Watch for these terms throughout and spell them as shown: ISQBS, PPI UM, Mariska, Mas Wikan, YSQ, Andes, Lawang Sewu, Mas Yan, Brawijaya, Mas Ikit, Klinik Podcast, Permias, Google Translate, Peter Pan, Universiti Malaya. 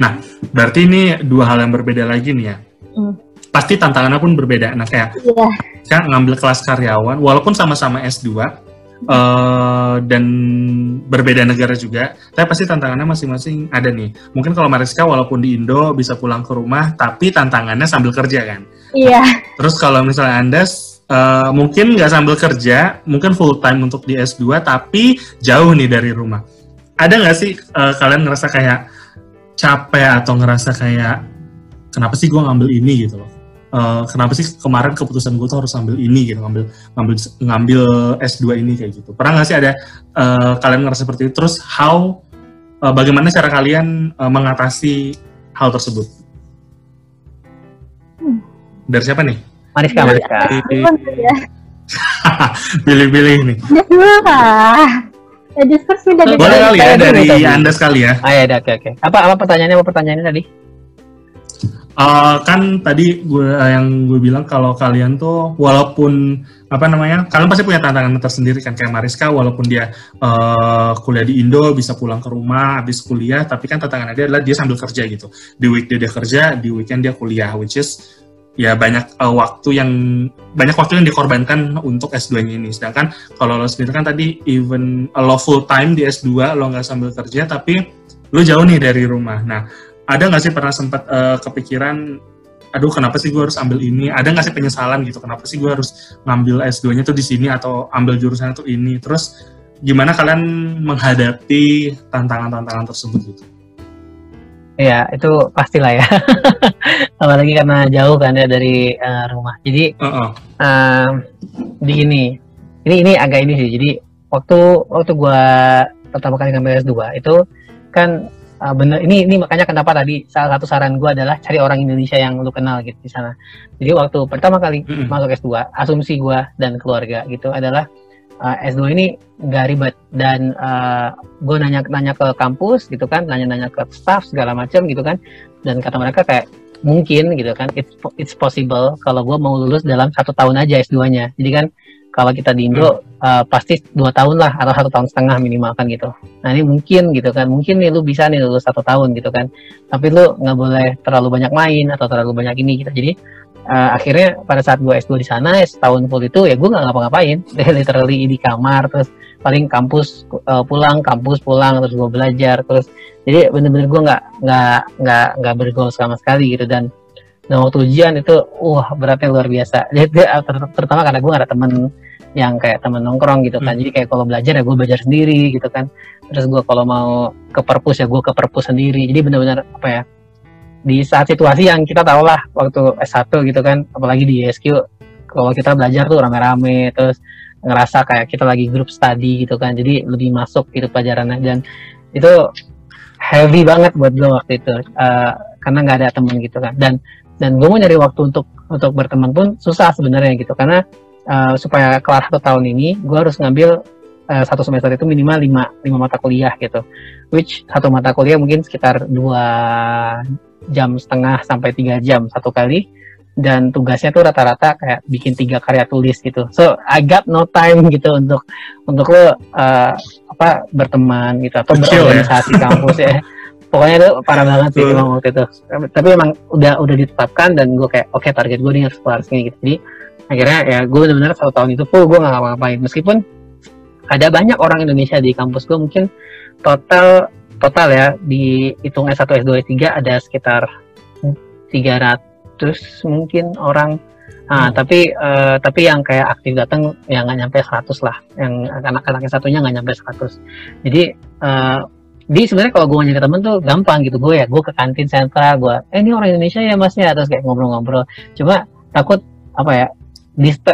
Nah, berarti ini dua hal yang berbeda lagi nih ya. Pasti tantangannya pun berbeda. Nah, kayak saya ngambil kelas karyawan, walaupun sama-sama S2 dan berbeda negara juga, tapi pasti tantangannya masing-masing ada nih. Mungkin kalau Mariska walaupun di Indo bisa pulang ke rumah, tapi tantangannya sambil kerja kan? Iya. Nah, terus kalau misalnya Andes, mungkin nggak sambil kerja, mungkin full time untuk di S2, tapi jauh nih dari rumah. Ada nggak sih kalian ngerasa kayak capek atau ngerasa kayak, kenapa sih gue ngambil ini gitu loh? Kenapa sih kemarin keputusan gue tuh harus ngambil ini gitu, ngambil S2 ini kayak gitu. Pernah nggak sih ada kalian ngerasa seperti itu? Terus bagaimana cara kalian mengatasi hal tersebut? Dari siapa nih? Mariska. Pilih-pilih nih. Boleh kali ya, dari Anda sekali ya. Ah, ya, oke. Apa pertanyaannya? Apa pertanyaannya tadi? Kan tadi yang gue bilang kalau kalian tuh walaupun kalian pasti punya tantangan tersendiri kan, kayak Mariska walaupun dia kuliah di Indo bisa pulang ke rumah habis kuliah, tapi kan tantangannya dia adalah dia sambil kerja gitu. Di weekday dia kerja, di weekend dia kuliah, which is ya banyak waktu yang dikorbankan untuk S2-nya ini. Sedangkan kalau lo sendiri kan tadi even lo full time di S2 lo nggak sambil kerja, tapi lo jauh nih dari rumah. Nah, ada nggak sih pernah sempat kepikiran, aduh kenapa sih gue harus ambil ini? Ada nggak sih penyesalan gitu? Kenapa sih gue harus ngambil S2-nya tuh di sini atau ambil jurusannya tuh ini? Terus gimana kalian menghadapi tantangan-tantangan tersebut gitu? Iya, itu pastilah ya. Apalagi karena jauh kan ya dari rumah. Jadi ini agak ini sih. Jadi waktu gua pertama kali ngambil S2 itu kan bener ini makanya kenapa tadi salah satu saran gua adalah cari orang Indonesia yang lu kenal gitu di sana. Jadi waktu pertama kali masuk S2, asumsi gua dan keluarga gitu adalah S2 ini nggak ribet, dan gue nanya ke kampus gitu kan, nanya ke staff segala macam gitu kan, dan kata mereka kayak mungkin gitu kan, it's possible kalau gue mau lulus dalam 1 tahun aja S2-nya. Jadi kan kalau kita di Indo pasti 2 tahun lah atau 1,5 tahun minimal kan gitu. Nah ini mungkin gitu kan, mungkin nih lu bisa nih lulus 1 tahun gitu kan, tapi lu nggak boleh terlalu banyak main atau terlalu banyak ini gitu. Jadi akhirnya pada saat gue S2 di sana setahun full itu ya gue nggak ngapa-ngapain, literally di kamar, terus paling kampus pulang terus gue belajar terus. Jadi bener-bener gue nggak bergaul sama sekali gitu. Dan waktu ujian itu beratnya luar biasa. Jadi terutama karena gue nggak ada temen yang kayak temen nongkrong gitu kan. Jadi kayak kalau belajar ya gue belajar sendiri gitu kan. Terus gue kalau mau ke perpus ya gue ke perpus sendiri. Jadi bener-bener apa ya, di saat situasi yang kita tahu lah waktu S1 gitu kan, apalagi di YSQ kalau kita belajar tuh rame-rame, terus ngerasa kayak kita lagi group study gitu kan, jadi lebih masuk gitu pelajarannya, dan itu heavy banget buat gue waktu itu karena nggak ada teman gitu kan, dan gue mau nyari waktu untuk berteman pun susah sebenarnya gitu, karena supaya kelar 1 tahun ini gue harus ngambil 1 semester itu minimal 5 mata kuliah gitu, which 1 mata kuliah mungkin sekitar 2,5 jam sampai 3 jam 1 kali, dan tugasnya tuh rata-rata kayak bikin 3 karya tulis gitu. So I got no time gitu untuk lo berteman gitu atau berorganisasi ya? Kampus ya. Pokoknya itu parah banget sih emang waktu itu. Tapi emang udah ditetapkan, dan gue kayak oke, target gue nih harus kelar sini gitu. Jadi akhirnya ya gue benar-benar 1 tahun itu full gue nggak ngapa-ngapain, meskipun ada banyak orang Indonesia di kampus gue. Mungkin total ya, dihitung S1, S2, S3 ada sekitar 300 mungkin orang. Tapi yang kayak aktif datang ya nggak nyampe 100 lah, yang anak-anak S1-nya nggak nyampe 100. Jadi di sebenarnya kalau gue nyari temen tuh gampang gitu, gue ke kantin sentra, ini orang Indonesia ya masnya, terus kayak ngobrol-ngobrol. Cuma takut apa ya,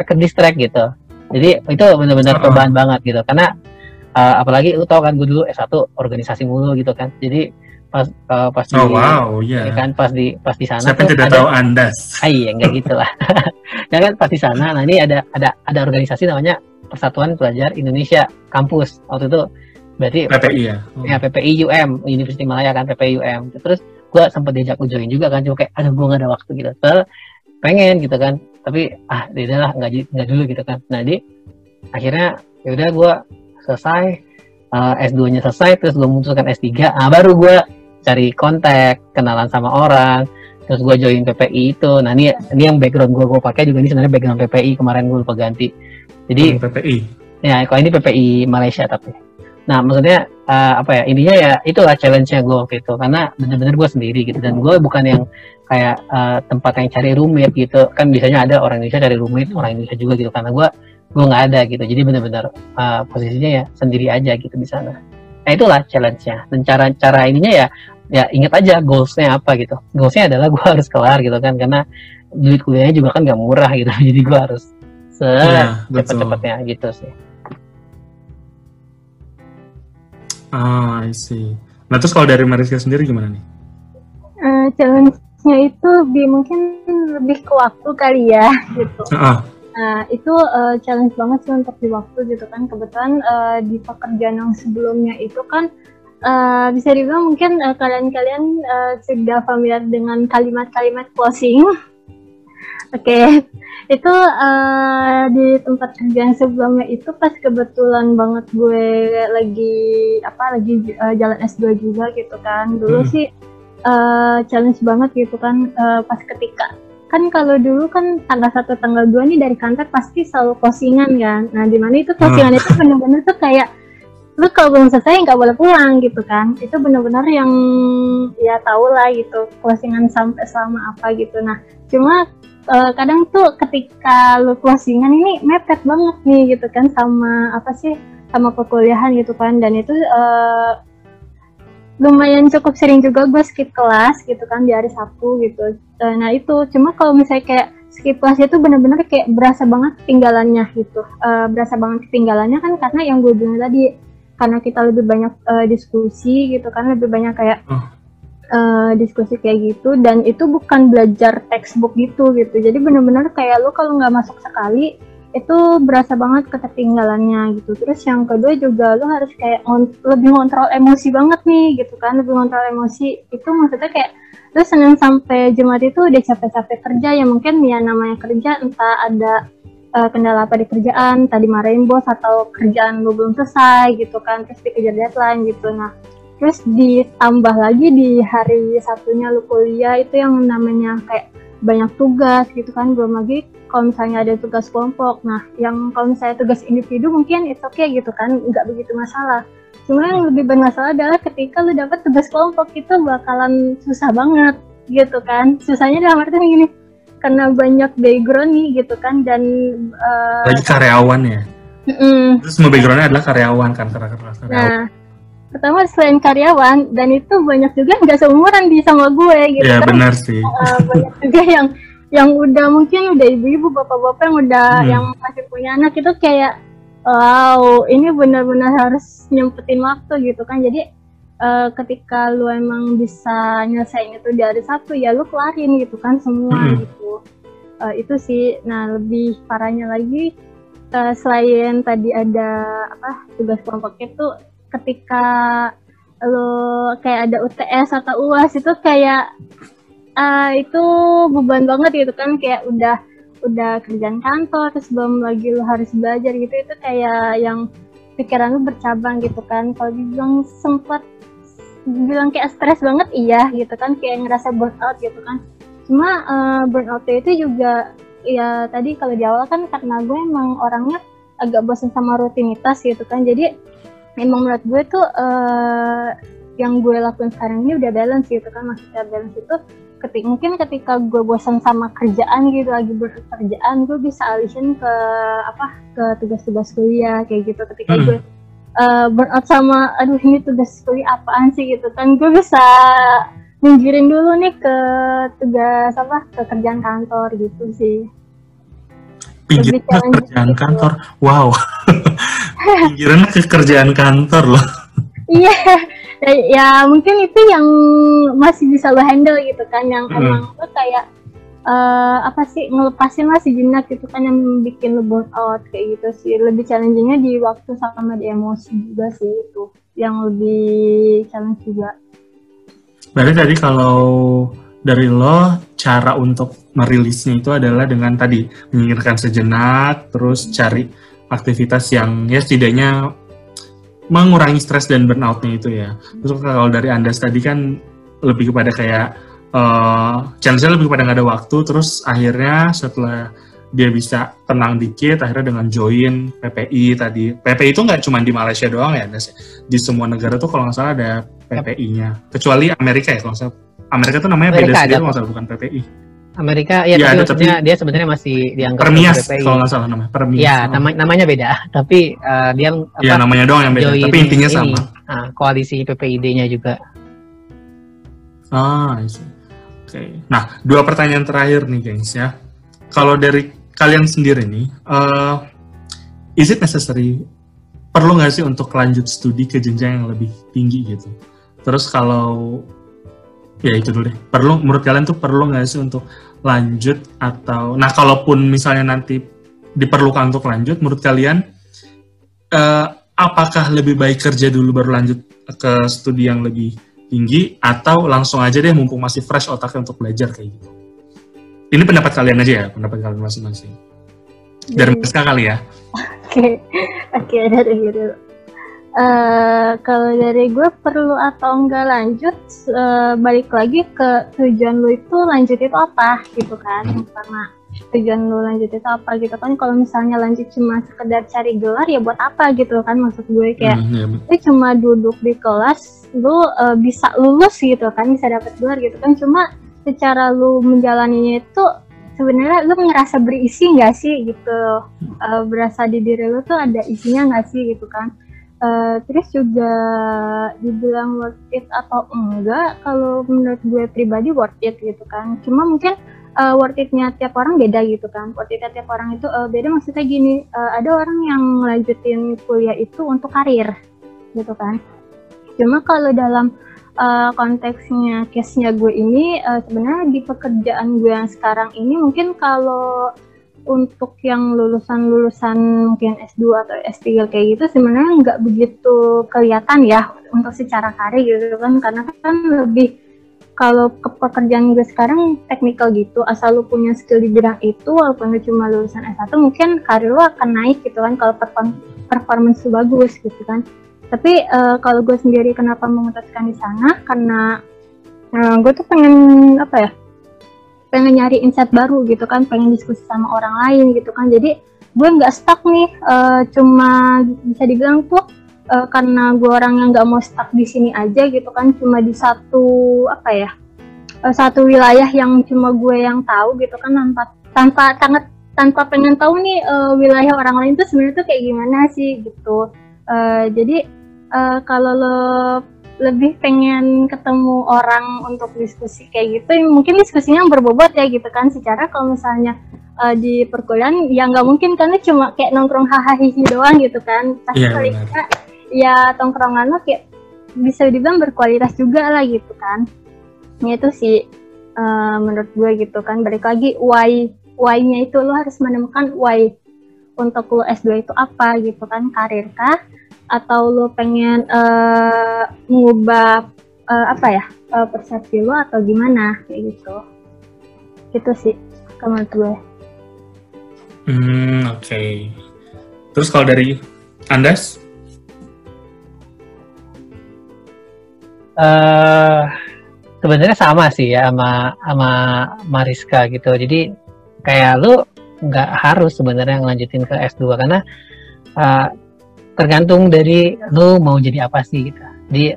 ke distract gitu. Jadi itu benar-benar cobaan banget gitu, karena apalagi lu tau kan gue dulu S1 organisasi mulu gitu kan. Jadi pas di sana. Siapa yang tidak tahu Andes? Iya, enggak gitulah. Ya kan pas di sana. Nah ini ada organisasi namanya Persatuan Pelajar Indonesia Kampus waktu itu, berarti PPI ya. Ya PPI UM, Universiti Malaya kan, PPI UM. Terus gue sempat diajak join juga kan, cuma kayak aduh gue nggak ada waktu gitu. Pengen gitu kan, tapi udahlah nggak dulu gitu kan. Nah jadi akhirnya yaudah gue selesai S2-nya selesai, terus gue memutuskan S3. Baru gue cari kontak, kenalan sama orang, terus gue join PPI itu. Nah ini yang background gue pakai juga, ini sebenarnya background PPI kemarin gue lupa ganti. Jadi PPI. Ya kalau ini PPI Malaysia tapi. Nah maksudnya apa ya, intinya ya itulah challenge-nya gue waktu itu, karena bener-bener gue sendiri gitu, dan gue bukan yang kayak tempat yang cari roommate gitu kan, biasanya ada orang Indonesia cari roommate, orang Indonesia juga gitu, karena gue nggak ada gitu, jadi bener-bener posisinya ya sendiri aja gitu di sana. Nah itulah challenge-nya, dan cara ininya ya inget aja goals-nya apa gitu. Goals-nya adalah gue harus kelar gitu kan, karena duit kuliahnya juga kan nggak murah gitu, jadi gue harus secepat-cepatnya gitu sih. Ah, I see. Nah, terus kalau dari Mariska sendiri gimana nih? Challenge-nya itu mungkin lebih ke waktu kali ya, gitu. Itu challenge banget sih untuk di waktu gitu kan. Kebetulan di pekerjaan yang sebelumnya itu kan bisa dibilang mungkin kalian-kalian sudah familiar dengan kalimat-kalimat closing. Oke, itu di tempat kerjaan sebelumnya itu pas kebetulan banget gue lagi jalan S2 juga gitu kan. Dulu sih challenge banget gitu kan, pas ketika kan kalau dulu kan tanggal 1 tanggal 2 nih dari kantor pasti selalu closingan kan. Nah dimana itu closingan itu bener-bener tuh kayak lu kalau belum selesai nggak boleh pulang gitu kan. Itu bener-bener yang ya tau lah gitu closingan sampai selama apa gitu. Nah cuma kadang tuh ketika lu closingan ini mepet banget nih gitu kan sama sama perkuliahan gitu kan, dan itu lumayan cukup sering juga gue skip kelas gitu kan di hari Sabtu gitu. Nah itu cuma kalau misalnya kayak skip kelas itu bener-bener kayak berasa banget ketinggalannya gitu, berasa banget ketinggalannya kan, karena yang gue bilang tadi, karena kita lebih banyak diskusi gitu kan, lebih banyak kayak diskusi kayak gitu, dan itu bukan belajar textbook gitu, jadi benar-benar kayak lu kalau nggak masuk sekali itu berasa banget ketertinggalannya gitu. Terus yang kedua juga lu harus kayak lebih ngontrol emosi banget nih gitu kan, lebih ngontrol emosi itu maksudnya kayak lu Senin sampai Jumat itu udah capek-capek kerja ya, mungkin ya namanya kerja entah ada kendala apa di kerjaan, tadi marahin bos atau kerjaan lu belum selesai gitu kan, terus dikejar deadline gitu. Nah terus ditambah lagi di hari Sabtunya lu kuliah, itu yang namanya kayak banyak tugas gitu kan, belum lagi kalau misalnya ada tugas kelompok. Nah yang kalau misalnya tugas individu mungkin it's okay gitu kan, nggak begitu masalah, cuma yang lebih bermasalah adalah ketika lu dapat tugas kelompok itu bakalan susah banget gitu kan. Susahnya dalam artian gini, karena banyak background nih gitu kan, dan lagi karyawan ya, terus semua backgroundnya adalah karyawan kan, karyawan. Nah pertama selain karyawan, dan itu banyak juga nggak seumuran di sama gue gitu. Iya benar sih. Banyak juga yang udah mungkin udah ibu-ibu, bapak-bapak yang udah yang masih punya anak, itu kayak wow ini benar-benar harus nyempetin waktu gitu kan. Jadi ketika lu emang bisa nyelesain itu dari Sabtu ya lu kelarin gitu kan semua gitu. Itu sih. Nah lebih parahnya lagi selain tadi ada tugas kelompok itu, ketika lo kayak ada UTS atau UAS itu kayak itu beban banget gitu kan, kayak udah kerjaan kantor terus belum lagi lo harus belajar gitu, itu kayak yang pikiran lo bercabang gitu kan. Kalau dibilang sempat bilang kayak stres banget iya gitu kan, kayak ngerasa burnout gitu kan. Cuma burnout itu juga ya tadi kalau di awal kan karena gue emang orangnya agak bosan sama rutinitas gitu kan, jadi emang menurut gue tuh yang gue lakuin sekarang ini udah balance gitu kan. Maksudnya balance itu mungkin ketika gue bosan sama kerjaan gitu, lagi berkerjaan, gue bisa alihin ke tugas-tugas kuliah kayak gitu. Ketika gue burnout sama aduh ini tugas kuliah apaan sih gitu kan, gue bisa minggirin dulu nih ke tugas ke kerjaan kantor gitu sih. Pinggiran kerjaan gitu. Kantor, wow. Pinggirannya ke kerjaan kantor loh. Iya, ya mungkin itu yang masih bisa lo handle gitu kan, yang emang lo kayak ngelepasin lah sejenak gitu kan, yang bikin lo burnout kayak gitu sih. Lebih challengingnya di waktu sama di emosi juga sih, itu yang lebih challenge juga. Berarti tadi kalau dari lo, cara untuk merilisnya itu adalah dengan tadi menginginkan sejenak, terus cari aktivitas yang ya setidaknya mengurangi stres dan burnoutnya itu ya. Terus kalau dari Andes tadi kan lebih kepada kayak challenge-nya lebih kepada nggak ada waktu, terus akhirnya setelah dia bisa tenang dikit, akhirnya dengan join PPI tadi. PPI itu nggak cuma di Malaysia doang ya, di semua negara tuh kalau nggak salah ada PPI-nya. Kecuali Amerika ya, kalau nggak salah. Amerika tuh namanya beda sendiri, kalau nggak salah, bukan PPI. Amerika, ya, ya tapi dia sebenarnya masih dianggap Permias, PPI. Kalau nggak salah namanya, Permias. Ya, namanya beda, tapi dia apa, ya, namanya doang yang beda, tapi intinya sama. Koalisi PPID-nya juga. Ah, I see. Nah, dua pertanyaan terakhir nih, gengs ya. Kalau dari kalian sendiri nih, is it necessary? Perlu nggak sih untuk lanjut studi ke jenjang yang lebih tinggi gitu? Terus kalau, ya itu dulu deh. Perlu, menurut kalian tuh perlu nggak sih untuk lanjut atau, nah kalaupun misalnya nanti diperlukan untuk lanjut, menurut kalian apakah lebih baik kerja dulu baru lanjut ke studi yang lebih tinggi, atau langsung aja deh mumpung masih fresh otaknya untuk belajar kayak gitu? Ini pendapat kalian aja ya, pendapat kalian masing-masing. Dari Mariska kali ya. Oke, dari gue. Kalau dari gue perlu atau enggak lanjut, balik lagi ke tujuan lu itu lanjut itu apa gitu kan. Karena tujuan lu lanjut itu apa gitu kan, kalau misalnya lanjut cuma sekedar cari gelar ya buat apa gitu kan, maksud gue kayak lu cuma duduk di kelas lu bisa lulus gitu kan, bisa dapat gelar gitu kan, cuma secara lu menjalaninya itu sebenarnya lu ngerasa berisi nggak sih gitu, berasa di diri lu tuh ada isinya nggak sih gitu kan. Terus juga dibilang worth it atau enggak, kalau menurut gue pribadi worth it gitu kan, cuma mungkin worth it-nya tiap orang beda gitu kan. Worth it-nya tiap orang itu beda, maksudnya gini, ada orang yang lanjutin kuliah itu untuk karir gitu kan. Cuma kalau dalam konteksnya, case-nya gue ini, sebenarnya di pekerjaan gue yang sekarang ini mungkin kalau untuk yang lulusan-lulusan mungkin S2 atau S3 kayak gitu sebenarnya nggak begitu kelihatan ya untuk secara karir gitu kan, karena kan lebih kalau ke pekerjaan gue sekarang technical gitu, asal lu punya skill di bidang itu, walaupun lu cuma lulusan S1 mungkin karir lu akan naik gitu kan, kalau performance lu bagus gitu kan. Tapi kalau gue sendiri kenapa memutuskan di sana, karena gue tuh pengen apa ya, pengen nyari insight baru gitu kan, pengen diskusi sama orang lain gitu kan. Jadi gue nggak stuck nih, cuma bisa dibilang tuh karena gue orang yang nggak mau stuck di sini aja gitu kan, cuma di satu apa ya, satu wilayah yang cuma gue yang tahu gitu kan, tanpa pengen tahu nih wilayah orang lain tuh sebenarnya tuh kayak gimana sih gitu. Jadi kalau lo lebih pengen ketemu orang untuk diskusi kayak gitu, mungkin diskusinya berbobot ya gitu kan. Secara kalau misalnya di perkuliahan ya nggak mungkin kan, cuma kayak nongkrong hahaha doang gitu kan. Pasti kalau kita ya tongkrongan lo kayak bisa dibilang berkualitas juga lah gitu kan. Ya itu sih menurut gue gitu kan, balik lagi why-nya itu lo harus menemukan why untuk lo S2 itu apa gitu kan, karir kah, atau lo pengen mengubah apa ya, persepsi lo atau gimana kayak gitu. Itu sih menurut gue. Oke. Terus kalau dari Andes? Sebenarnya sama sih ya sama Mariska gitu. Jadi kayak lu nggak harus sebenarnya ngelanjutin ke S2, karena tergantung dari lu mau jadi apa sih gitu. Jadi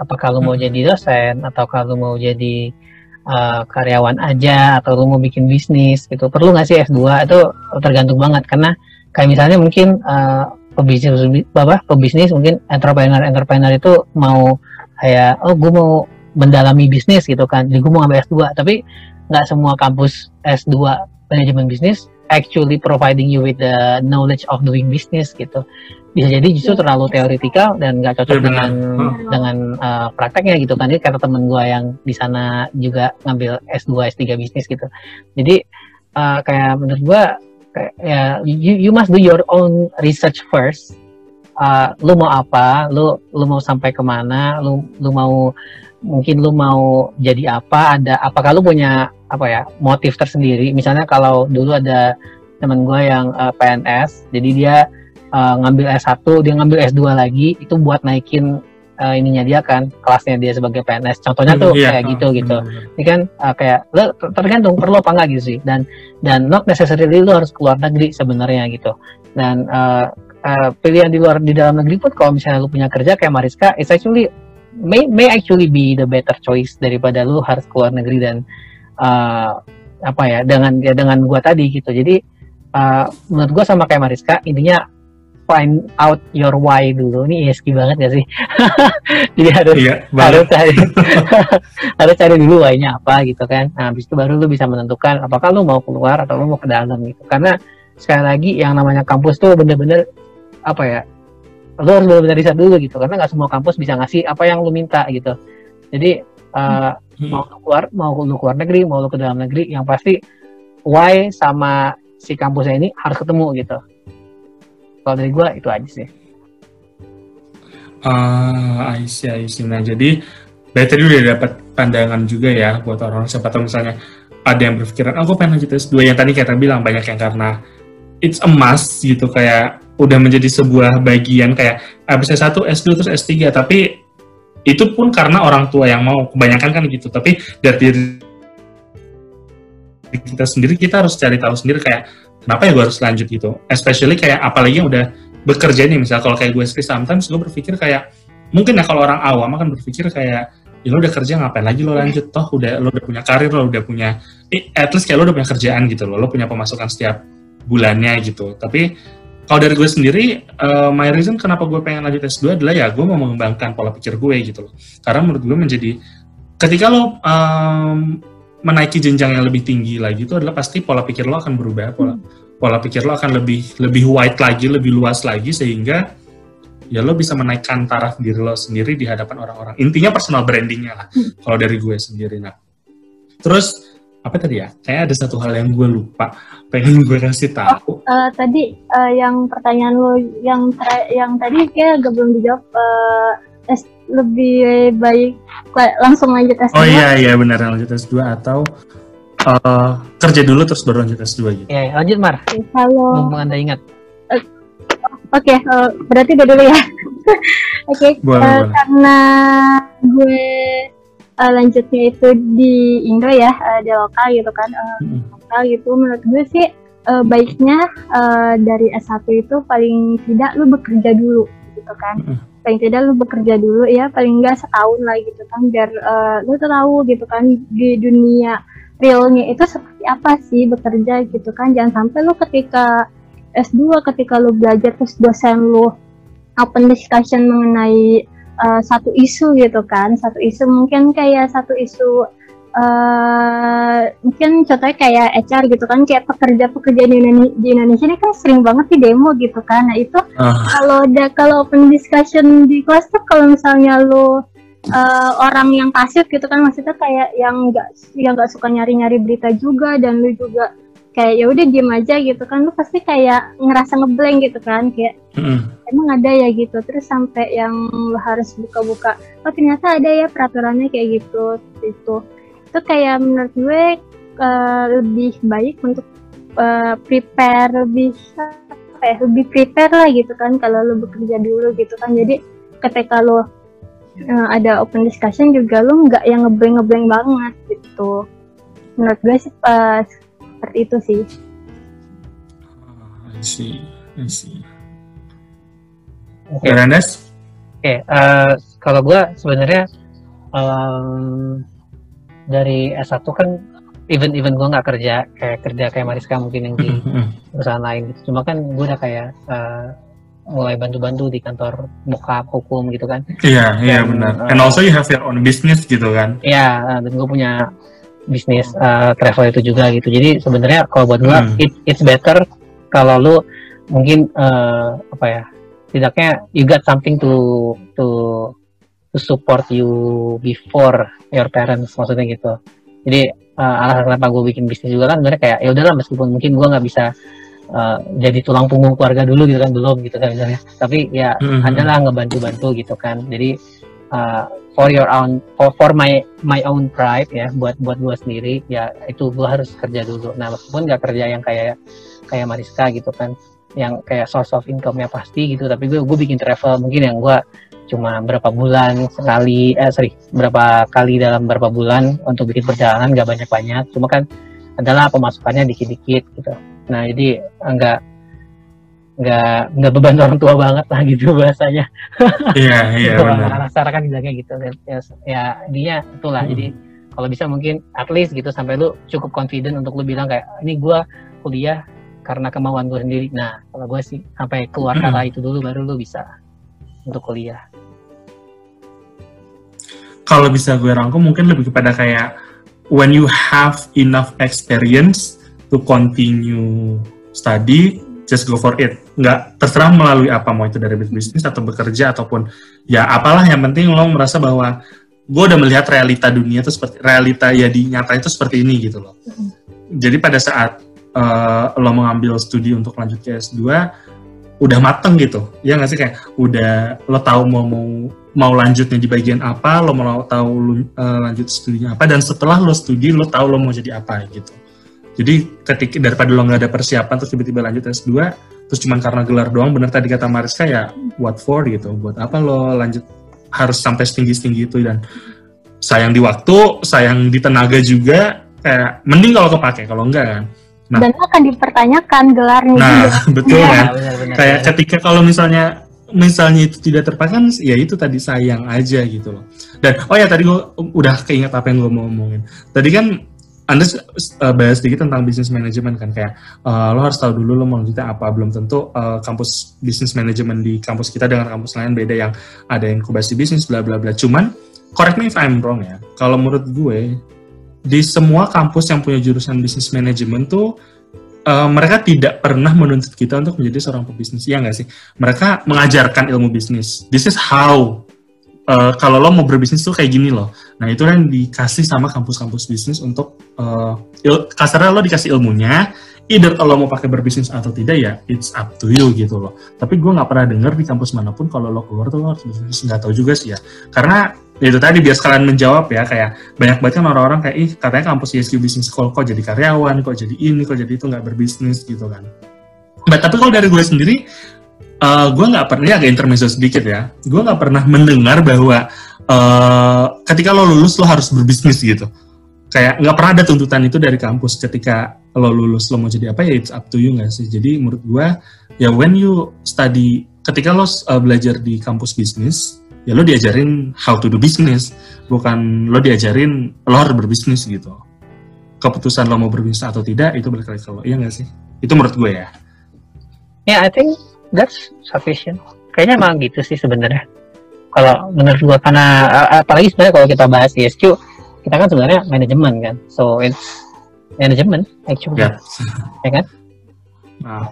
apakah lu mau jadi dosen, atau kalau mau jadi karyawan aja, atau lu mau bikin bisnis gitu. Perlu nggak sih S2? Itu tergantung banget, karena kayak misalnya mungkin pebisnis mungkin entrepreneur itu mau kayak, oh gue mau mendalami bisnis gitu kan, jadi gue mau ambil S2. Tapi nggak semua kampus S2 manajemen bisnis actually providing you with the knowledge of doing business gitu. Bisa jadi justru terlalu teoretikal dan nggak cocok dengan prakteknya gitu kan. Jadi kata temen gue yang di sana juga ngambil S2, S3 bisnis gitu. Jadi kayak menurut gue you must do your own research first. Lu mau apa, lu mau sampai kemana, lu mau, mungkin lu mau jadi apa, apakah lu punya apa ya, motif tersendiri. Misalnya kalau dulu ada teman gue yang PNS, jadi dia ngambil S1, dia ngambil S2 lagi, itu buat naikin ininya dia kan, kelasnya dia sebagai PNS. Contohnya tuh iya, kayak gitu. Ini kan kayak lo tergantung perlu apa enggak gitu sih. Dan not necessarily lo harus keluar negeri sebenarnya gitu. Dan pilihan di dalam negeri pun kalau misalnya lo punya kerja kayak Mariska, it's actually may actually be the better choice daripada lo harus keluar negeri dan dengan gua tadi gitu. Jadi menurut gua sama kayak Mariska, intinya find out your why dulu. Ini ISQ banget gak sih? Jadi harus cari dulu why-nya apa gitu kan. Nah, habis itu baru lu bisa menentukan apakah lu mau keluar atau lu mau ke dalam gitu. Karena sekali lagi yang namanya kampus tuh bener-bener lu harus bener-bener riset dulu gitu. Karena nggak semua kampus bisa ngasih apa yang lu minta gitu. Jadi mau lu keluar negeri, mau lu ke dalam negeri, yang pasti why sama si kampusnya ini harus ketemu gitu. Kalau dari gue itu aja sih. I see. Nah, jadi better dulu udah dapat pandangan juga ya buat orang-orang. Siapa tahu misalnya ada yang berpikiran, gue pengen lanjut S2 yang tadi kita bilang, banyak yang karena it's a must gitu, kayak udah menjadi sebuah bagian kayak abis S1, S2, terus S3. Tapi itu pun karena orang tua yang mau, kebanyakan kan gitu. Tapi dari kita sendiri, kita harus cari tahu sendiri kayak kenapa ya gue harus lanjut gitu, especially kayak apalagi yang udah bekerja nih. Misalnya kalau kayak gue sendiri, sometimes gue berpikir kayak, mungkin ya kalau orang awam kan berpikir kayak, ya lo udah kerja ngapain lagi lo lanjut, toh udah, lo udah punya karir, lo udah punya, at least kayak lo udah punya kerjaan gitu, lo punya pemasukan setiap bulannya gitu. Tapi kalau dari gue sendiri, my reason kenapa gue pengen lanjut S2 adalah ya gue mau mengembangkan pola pikir gue gitu loh. Karena menurut gue menjadi, ketika lo menaiki jenjang yang lebih tinggi lagi, itu adalah pasti pola pikir lo akan berubah, pola pikir lo akan lebih wide lagi, lebih luas lagi, sehingga ya lo bisa menaikkan taraf diri lo sendiri di hadapan orang-orang. Intinya personal brandingnya lah, kalau dari gue sendiri. Nah, terus apa tadi ya? Kayak ada satu hal yang gue lupa, pengen gue kasih tahu. Tadi yang pertanyaan lo yang tadi kayak gak belum dijawab. Lebih baik langsung lanjut S2. Oh iya benar, lanjut S2 atau kerja dulu terus baru lanjut S2 gitu. Iya, lanjut Mar. Halo. Mumpung Anda ingat. Oke, berarti udah dulu ya. Oke. Karena gue lanjutnya itu di Indo ya, di lokal gitu kan. Lokal gitu, menurut gue sih baiknya dari S1 itu paling tidak lu bekerja dulu gitu kan. Paling tidak lu bekerja dulu ya, paling nggak setahun lah gitu kan, biar lu tahu gitu kan di dunia realnya itu seperti apa sih bekerja gitu kan. Jangan sampai lu ketika S2, ketika lu belajar terus dosen lu open discussion mengenai satu isu gitu kan, mungkin contohnya kayak HR gitu kan, kayak pekerja di Indonesia ini kan sering banget di demo gitu kan. Nah itu kalau open discussion di kelas tuh, kalau misalnya lo orang yang pasif gitu kan, maksudnya kayak yang nggak suka nyari berita juga, dan lo juga kayak ya udah diem aja gitu kan, lo pasti kayak ngerasa ngeblank gitu kan, kayak emang ada ya gitu. Terus sampai yang lo harus buka-buka, oh ternyata ada ya peraturannya kayak gitu itu. Itu kayak menurut gue lebih baik untuk lebih prepare lah gitu kan, kalau lo bekerja dulu gitu kan. Jadi ketika lo ada open discussion juga, lo nggak yang ngeblank banget gitu. Menurut gue seperti itu sih. I see. Oke, Andes? Oke, kalau gue sebenarnya dari S1 kan even gue nggak kerja kayak Mariska mungkin yang di perusahaan lain gitu. Cuma kan gue udah kayak mulai bantu-bantu di kantor bokap hukum gitu kan. Iya benar. And also you have your own business gitu kan. Iya, dan gue punya bisnis travel itu juga gitu. Jadi sebenarnya kalau buat gue it's better kalau lu mungkin tidaknya you got something to support you before your parents, maksudnya gitu. Jadi alasan kenapa gue bikin bisnis juga kan sebenarnya kayak ya udahlah, meskipun mungkin gue nggak bisa jadi tulang punggung keluarga dulu gitu kan, belum gitu kan misalnya, tapi ya adalah ngebantu gitu kan. Jadi for your own, for my own pride ya, buat gue sendiri ya, itu gue harus kerja dulu. Nah meskipun nggak kerja yang kayak Mariska gitu kan, yang kayak source of income-nya pasti gitu, tapi gue bikin travel mungkin yang gue cuma berapa kali dalam berapa bulan untuk bikin perjalanan, nggak banyak-banyak, cuma kan adalah pemasukannya dikit-dikit gitu. Nah jadi nggak beban orang tua banget lah gitu bahasanya. Iya benar. Anak kan bilangnya gitu ya, dia itulah. Jadi kalau bisa mungkin at least gitu sampai lu cukup confident untuk lu bilang kayak ini gue kuliah karena kemauan gue sendiri. Nah kalau gue sih sampai keluar kata itu dulu baru lu bisa untuk kuliah. Kalau bisa gue rangkum mungkin lebih kepada kayak when you have enough experience to continue study, just go for it. Nggak, terserah melalui apa, mau itu dari bisnis atau bekerja ataupun ya apalah, yang penting lo merasa bahwa gue udah melihat realita dunia itu seperti, realita ya di nyata itu seperti ini gitu loh. Jadi pada saat lo mengambil studi untuk lanjut ke S2, udah mateng gitu, ya nggak sih, kayak udah lo tahu mau lanjutnya di bagian apa, lo mau tahu lo, lanjut studinya apa, dan setelah lo studi lo tahu lo mau jadi apa gitu. Jadi ketika daripada lo nggak ada persiapan terus tiba-tiba lanjut S2 terus cuman karena gelar doang, bener tadi kata Mariska ya, what for gitu, buat apa lo lanjut harus sampai setinggi-setinggi itu, dan sayang di waktu, sayang di tenaga juga, kayak mending kalau kepake, kalau enggak kan. Nah, dan akan dipertanyakan gelarnya. Nah, betul kan. Ya, kayak ketika kalau misalnya itu tidak terpakai, ya itu tadi sayang aja gitu loh. Dan oh ya tadi gue udah keinget apa yang gue mau ngomongin. Tadi kan Andes bahas sedikit tentang business management kan, kayak lo harus tahu dulu lo mau lanjutnya apa, belum tentu kampus business management di kampus kita dengan kampus lain beda, yang ada inkubasi bisnis bla bla bla. Cuman correct me if I'm wrong ya, kalau menurut gue di semua kampus yang punya jurusan business management tuh mereka tidak pernah menuntut kita untuk menjadi seorang pebisnis, ya nggak sih? Mereka mengajarkan ilmu bisnis. This is how, kalau lo mau berbisnis tuh kayak gini loh. Nah itu kan dikasih sama kampus-kampus bisnis untuk kasarnya lo dikasih ilmunya, either kalau mau pakai berbisnis atau tidak ya it's up to you gitu loh. Tapi gue nggak pernah dengar di kampus manapun kalau lo keluar tuh lo harus berbisnis, nggak tahu juga sih ya. Karena ya itu tadi biar sekalian menjawab ya, kayak banyak banget kan orang-orang kayak ih katanya kampus YSQ bisnis school kok jadi karyawan, kok jadi ini, kok jadi itu, nggak berbisnis gitu kan. Nah, tapi kalau dari gue sendiri gue nggak pernah, ini agak intermezzo sedikit ya, gue nggak pernah mendengar bahwa ketika lo lulus lo harus berbisnis gitu. Kayak nggak pernah ada tuntutan itu dari kampus, ketika lo lulus lo mau jadi apa ya it's up to you, nggak sih? Jadi menurut gue ya when you study, ketika lo belajar di kampus bisnis ya lo diajarin how to do business, bukan lo diajarin lo harus berbisnis gitu. Keputusan lo mau berbisnis atau tidak itu balik lagi ke lo, iya nggak sih? Itu menurut gue ya. Ya, I think that's sufficient. Kayaknya emang gitu sih sebenarnya. Kalau menurut gue, karena apalagi sebenarnya kalau kita bahas ISQ, kita kan sebenarnya manajemen kan, so it's management actually, yeah. Ya kan? Nah,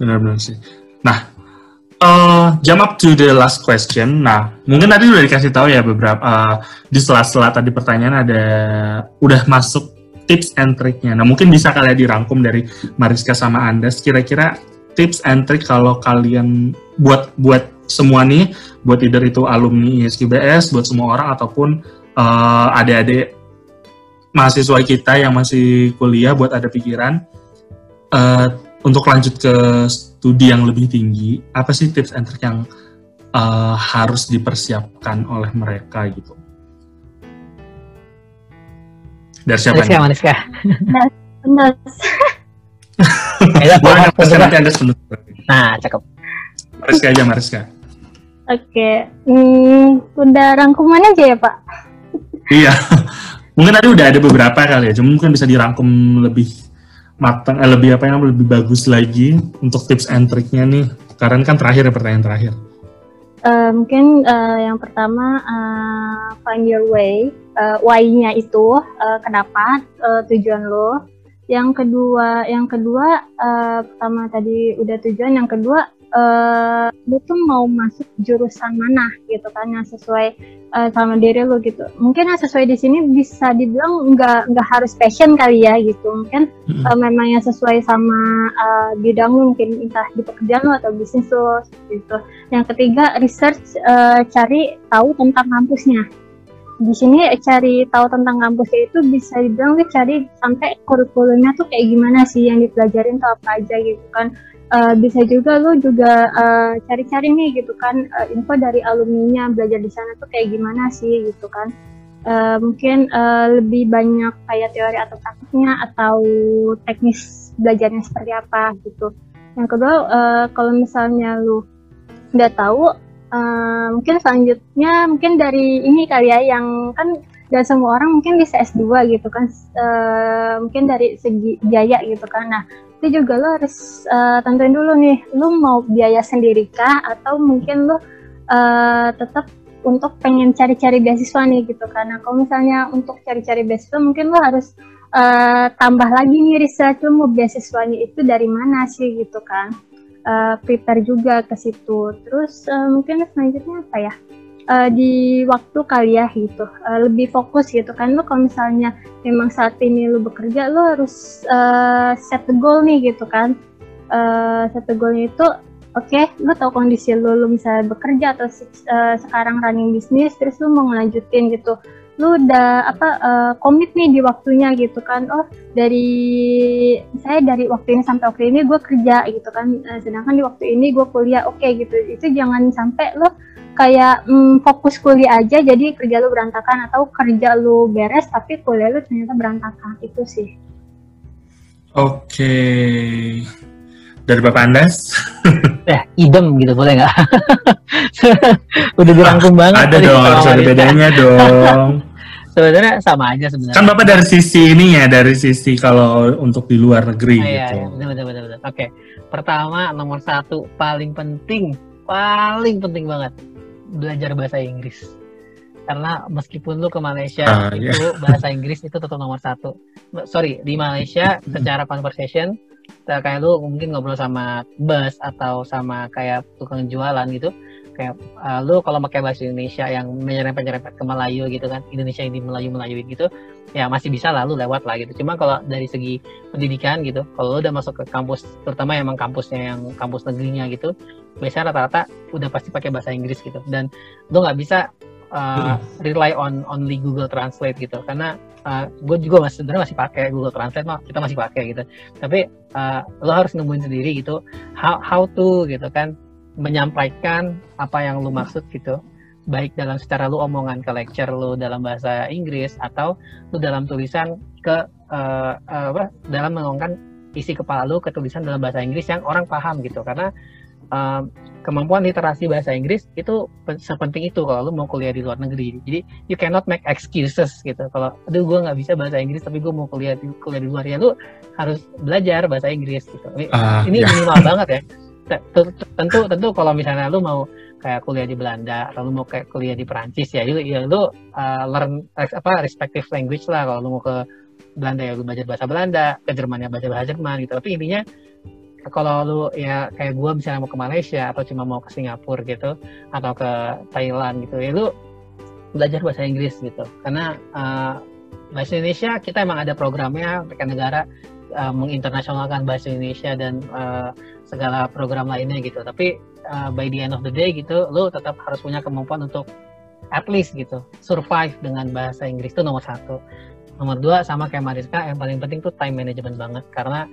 benar-benar sih. Nah. Jump up to the last question. Nah, mungkin tadi udah dikasih tahu ya beberapa di sela-sela tadi pertanyaan ada udah masuk tips and triknya. Nah, mungkin bisa kalian dirangkum dari Mariska sama Andes. Kira-kira tips and trik kalau kalian buat semua nih, buat either itu alumni ISQBS, buat semua orang ataupun adik-adik mahasiswa kita yang masih kuliah, buat ada pikiran untuk lanjut ke studi yang lebih tinggi, apa sih tips and trick yang harus dipersiapkan oleh mereka gitu? Dari siapa? Mariska. Nah, cakep. Mariska aja, Mariska. Oke, udah rangkuman aja ya Pak? Iya, mungkin tadi udah ada beberapa kali ya, cuma mungkin bisa dirangkum lebih matang, lebih apa yang lebih bagus lagi untuk tips and triknya nih, karena kan terakhir ya, pertanyaan terakhir. Mungkin yang pertama find your way, why-nya itu kenapa, tujuan lo. Yang kedua pertama tadi udah tujuan, yang kedua lo tuh mau masuk jurusan mana gitu kan, yang sesuai sama diri lo gitu. Mungkin yang sesuai di sini bisa dibilang nggak harus passion kali ya gitu, mungkin memang yang sesuai sama bidang lo, mungkin entah di pekerjaan lo atau bisnis lo gitu. Yang ketiga research, cari tahu tentang kampusnya. di sini cari tahu tentang kampusnya itu bisa dibilang sih cari sampai kurikulumnya tuh kayak gimana sih yang dipelajarin atau apa aja gitu kan. Bisa juga lo juga cari-cari nih gitu kan info dari alumninya belajar di sana tuh kayak gimana sih gitu kan. Mungkin lebih banyak kayak teori atau praktiknya atau teknis belajarnya seperti apa gitu. Yang kedua kalau misalnya lo udah tahu, mungkin selanjutnya mungkin dari ini kali ya, yang kan gak semua orang mungkin bisa S2 gitu kan, mungkin dari segi biaya gitu kan. Nah itu juga lo harus tentuin dulu nih, lo mau biaya sendiri kah atau mungkin lo tetap untuk pengen cari-cari beasiswa nih gitu kan. Nah kalau misalnya untuk cari-cari beasiswa mungkin lo harus tambah lagi nih research lo mau beasiswanya itu dari mana sih gitu kan. Prepare juga ke situ. Terus mungkin selanjutnya apa ya, di waktu kali ya gitu, lebih fokus gitu kan. Lo kalau misalnya memang saat ini lo bekerja, lo harus set the goal nih gitu kan. Set the goalnya itu oke, lo tau kondisi lo misalnya bekerja atau sekarang running bisnis, terus lo mau ngelanjutin gitu, lo udah apa komit nih di waktunya gitu kan. Oh dari saya dari waktu ini sampai waktu ini gue kerja gitu kan, sedangkan di waktu ini gue kuliah, oke, gitu. Itu jangan sampai lo kayak fokus kuliah aja jadi kerja lo berantakan, atau kerja lo beres tapi kuliah lo ternyata berantakan. Itu sih. Oke, dari Bapak Andes idem gitu boleh nggak? Udah dirangkum banget. Ada dong, harus ada bedanya dong. Sebenarnya sama aja sebenarnya. Kan Bapak dari sisi ini ya, dari sisi kalau untuk di luar negeri gitu. Iya, betul. Oke. Pertama, nomor satu paling penting banget, belajar bahasa Inggris. Karena meskipun lu ke Malaysia itu bahasa Inggris itu tetap nomor satu. Sorry, di Malaysia secara conversation kayak lu mungkin ngobrol sama bus atau sama kayak tukang jualan gitu, kayak lu kalau pakai bahasa Indonesia yang menyerempet-nyerempet ke Melayu gitu kan, Indonesia yang di Melayu-melayuin gitu, ya masih bisa lalu lewat lah gitu. Cuma kalau dari segi pendidikan gitu, kalau lu udah masuk ke kampus, terutama emang kampusnya yang kampus negerinya gitu, biasanya rata-rata udah pasti pakai bahasa Inggris gitu, dan lu nggak bisa rely on only Google Translate gitu, karena gue juga sebenarnya masih pakai Google Translate, kita masih pakai gitu. Tapi lo harus nemuin sendiri gitu, how to gitu kan, menyampaikan apa yang lo maksud gitu, baik dalam secara lo omongan ke lecture lo dalam bahasa Inggris atau lo dalam tulisan ke dalam mengongkan isi kepala lo ke tulisan dalam bahasa Inggris yang orang paham gitu, karena kemampuan literasi bahasa Inggris itu sepenting itu kalau lu mau kuliah di luar negeri. Jadi you cannot make excuses gitu. Kalau aduh gue nggak bisa bahasa Inggris tapi gue mau kuliah di luar, ya lu harus belajar bahasa Inggris gitu. Ini minimal banget ya. Tentu kalau misalnya lu mau kayak kuliah di Belanda atau lu mau kayak kuliah di Perancis, ya lu learn respective language lah. Kalau lu mau ke Belanda ya lu belajar bahasa Belanda, ke Jerman ya belajar bahasa Jerman gitu. Tapi intinya kalau lu ya kayak gue misalnya mau ke Malaysia atau cuma mau ke Singapura gitu atau ke Thailand gitu, ya lu belajar bahasa Inggris gitu, karena bahasa Indonesia kita emang ada programnya, mereka negara menginternasionalkan bahasa Indonesia dan segala program lainnya gitu. Tapi by the end of the day gitu, lu tetap harus punya kemampuan untuk at least gitu survive dengan bahasa Inggris. Itu nomor satu. Nomor dua, sama kayak Mariska, yang paling penting tuh time management banget, karena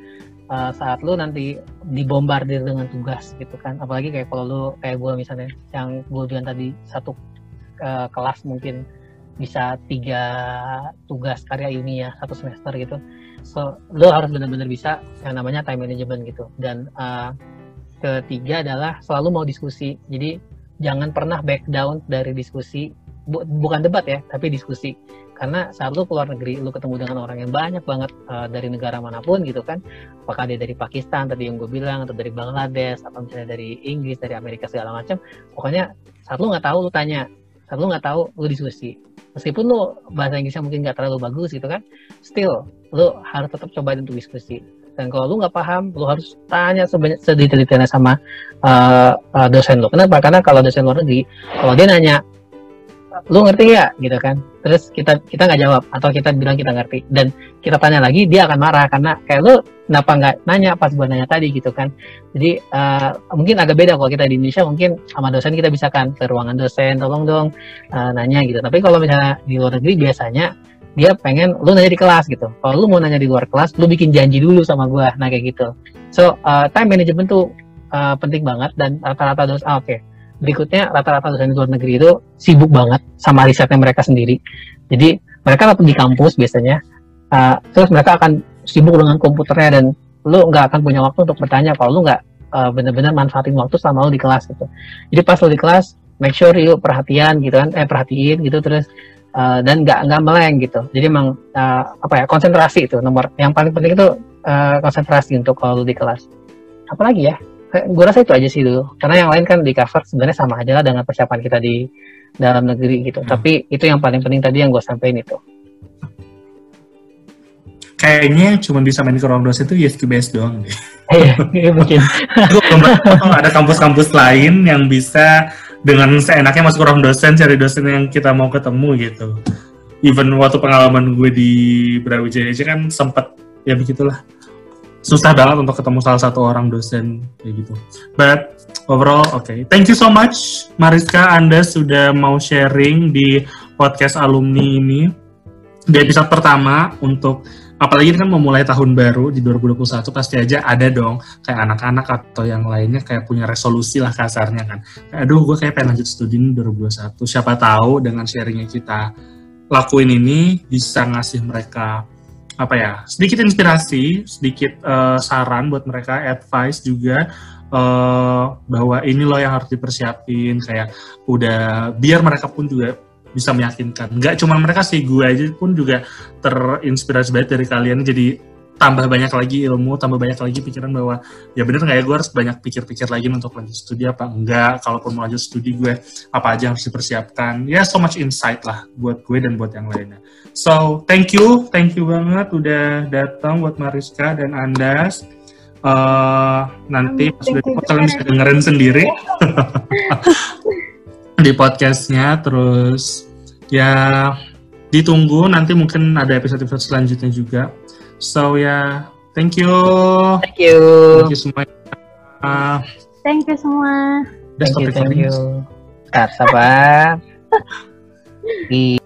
saat lu nanti dibombardir dengan tugas gitu kan, apalagi kayak kalau lu kayak gue misalnya, yang gue bilang tadi satu kelas mungkin bisa 3 tugas karya ilmiah satu semester gitu, so lu harus benar-benar bisa yang namanya time management gitu. Dan ketiga adalah selalu mau diskusi, jadi jangan pernah back down dari diskusi, bukan debat ya, tapi diskusi. Karena saat lu keluar negeri, lu ketemu dengan orang yang banyak banget dari negara manapun gitu kan, apakah dia dari Pakistan tadi yang gue bilang, atau dari Bangladesh, atau misalnya dari Inggris, dari Amerika segala macam. Pokoknya saat lu nggak tahu lu tanya, saat lu nggak tahu lu diskusi. Meskipun lu bahasa Inggrisnya mungkin nggak terlalu bagus gitu kan, still lu harus tetap coba untuk diskusi. Dan kalau lu nggak paham, lu harus tanya sedetail-detailnya sama dosen lu. Kenapa? Karena kalau dosen luar negeri, kalau dia nanya lu ngerti ya gitu kan, terus kita nggak jawab atau kita bilang kita ngerti dan kita tanya lagi, dia akan marah karena kayak lu kenapa nggak nanya pas gue nanya tadi gitu kan. Jadi mungkin agak beda kalau kita di Indonesia, mungkin sama dosen kita bisa kan ke ruangan dosen, tolong dong nanya gitu. Tapi kalau misalnya di luar negeri biasanya dia pengen lu nanya di kelas gitu. Kalau lu mau nanya di luar kelas, lu bikin janji dulu sama gue, nah kayak gitu. So time management tuh penting banget, dan rata-rata dosen rata-rata dosen di luar negeri itu sibuk banget sama risetnya mereka sendiri. Jadi mereka di kampus biasanya, terus mereka akan sibuk dengan komputernya, dan lu nggak akan punya waktu untuk bertanya kalau lu nggak bener-bener manfaatin waktu selama lu di kelas gitu. Jadi pas lu di kelas, make sure lu perhatian gitu kan, perhatiin gitu terus. Dan nggak meleng gitu. Jadi emang konsentrasi itu nomor yang paling penting itu, konsentrasi untuk kalau di kelas. Apalagi ya, gue rasa itu aja sih dulu. Karena yang lain kan di cover sebenarnya sama aja lah dengan persiapan kita di dalam negeri gitu. Tapi itu yang paling penting tadi yang gue sampaikan itu. Kayaknya cuma bisa main ke ruang dosen itu ISQBS doang deh. Iya, mungkin. Gue belum tahu ada kampus-kampus lain yang bisa dengan seenaknya masuk ke ruang dosen, cari dosen yang kita mau ketemu gitu. Even waktu pengalaman gue di Brawijaya aja kan sempet, ya begitulah, susah banget untuk ketemu salah satu orang dosen kayak gitu. But overall, okay. Thank you so much Mariska, Anda sudah mau sharing di podcast alumni ini, di episode pertama. Untuk apalagi kan memulai tahun baru di 2021, pasti aja ada dong kayak anak-anak atau yang lainnya kayak punya resolusi lah kasarnya kan. Aduh, gue kayak pengen lanjut studi ini 2021. Siapa tahu dengan sharingnya kita lakuin ini bisa ngasih mereka sedikit inspirasi, sedikit saran buat mereka, advice juga. Bahwa ini loh yang harus dipersiapin, kayak udah biar mereka pun juga bisa meyakinkan. Nggak cuma mereka sih, gue aja pun juga terinspirasi banget dari kalian, jadi tambah banyak lagi ilmu, tambah banyak lagi pikiran bahwa ya bener nggak ya gue harus banyak pikir-pikir lagi untuk lanjut studi apa enggak, kalaupun mau lanjut studi gue apa aja yang harus dipersiapkan. Ya so much insight lah buat gue dan buat yang lainnya. So thank you banget udah datang buat Mariska dan Andes. Nanti pas udah kalian bisa dengerin sendiri di podcastnya, terus ya ditunggu nanti mungkin ada episode-episode selanjutnya juga. So ya, thank you semua. Sabar.